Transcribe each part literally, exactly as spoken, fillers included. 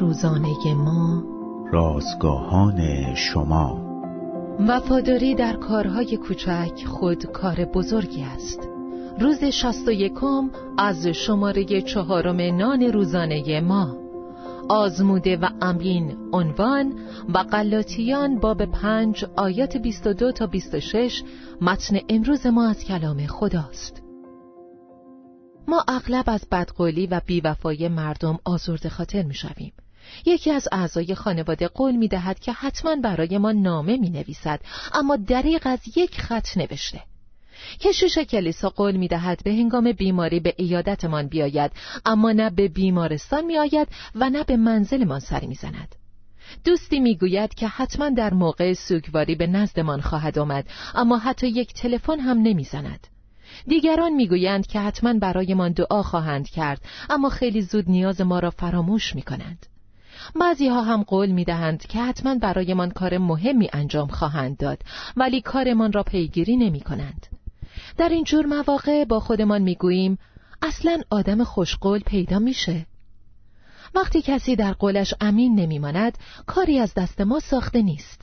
روزانه ما، رازگاهان شما. وفاداری در کارهای کوچک خود کار بزرگی است. روز شصت و یکم از شماره چهارم نان روزانه ما. آزموده و امین عنوان و غلاطیان باب پنج آیات بیست و دو تا بیست و شش. متن امروز ما از کلام خداست. ما اغلب از بدقولی و بیوفای مردم آزرده خاطر می شویم. یکی از اعضای خانواده قول می دهد که حتما برای ما نامه می نویسد، اما دریغ از یک خط نوشته. کشیش کلیسا قول می دهد به هنگام بیماری به عیادتمان بیاید، اما نه به بیمارستان می آید و نه به منزلمان سر می زند. دوستی می گوید که حتما در موقع سوگواری به نزدمان خواهد آمد، اما حتی یک تلفن هم نمی زند. دیگران می گویند که حتما برایمان دعا خواهند کرد، اما خیلی زود نیاز ما را فراموش می کنند. بعضی ها هم قول می دهند که حتما برایمان کار مهمی انجام خواهند داد، ولی کارمان را پیگیری نمی کنند. در این جور مواقع با خودمان می گوییم اصلاً آدم خوشقول پیدا میشه. وقتی کسی در قولش امین نمی ماند، کاری از دست ما ساخته نیست.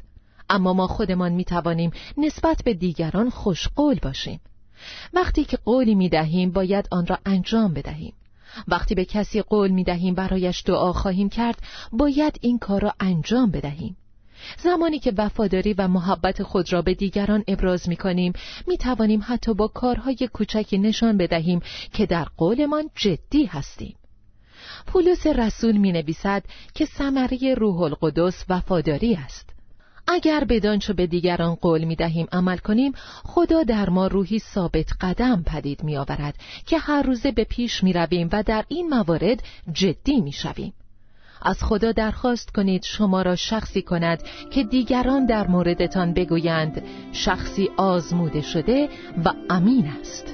اما ما خودمان می توانیم نسبت به دیگران خوشقول باشیم. وقتی که قولی می دهیم باید آن را انجام بدهیم. وقتی به کسی قول می دهیم برایش دعا خواهیم کرد، باید این کار را انجام بدهیم. زمانی که وفاداری و محبت خود را به دیگران ابراز می کنیم، می توانیم حتی با کارهای کوچکی نشان بدهیم که در قولمان جدی هستیم. پولس رسول می نویسد که ثمره روح القدس وفاداری است. اگر بدانچه به دیگران قول می دهیم عمل کنیم، خدا در ما روحی ثابت قدم پدید می آورد که هر روزه به پیش می رویم و در این موارد جدی می شویم. از خدا درخواست کنید شما را شخصی کند که دیگران در موردتان بگویند شخصی آزموده شده و امین است.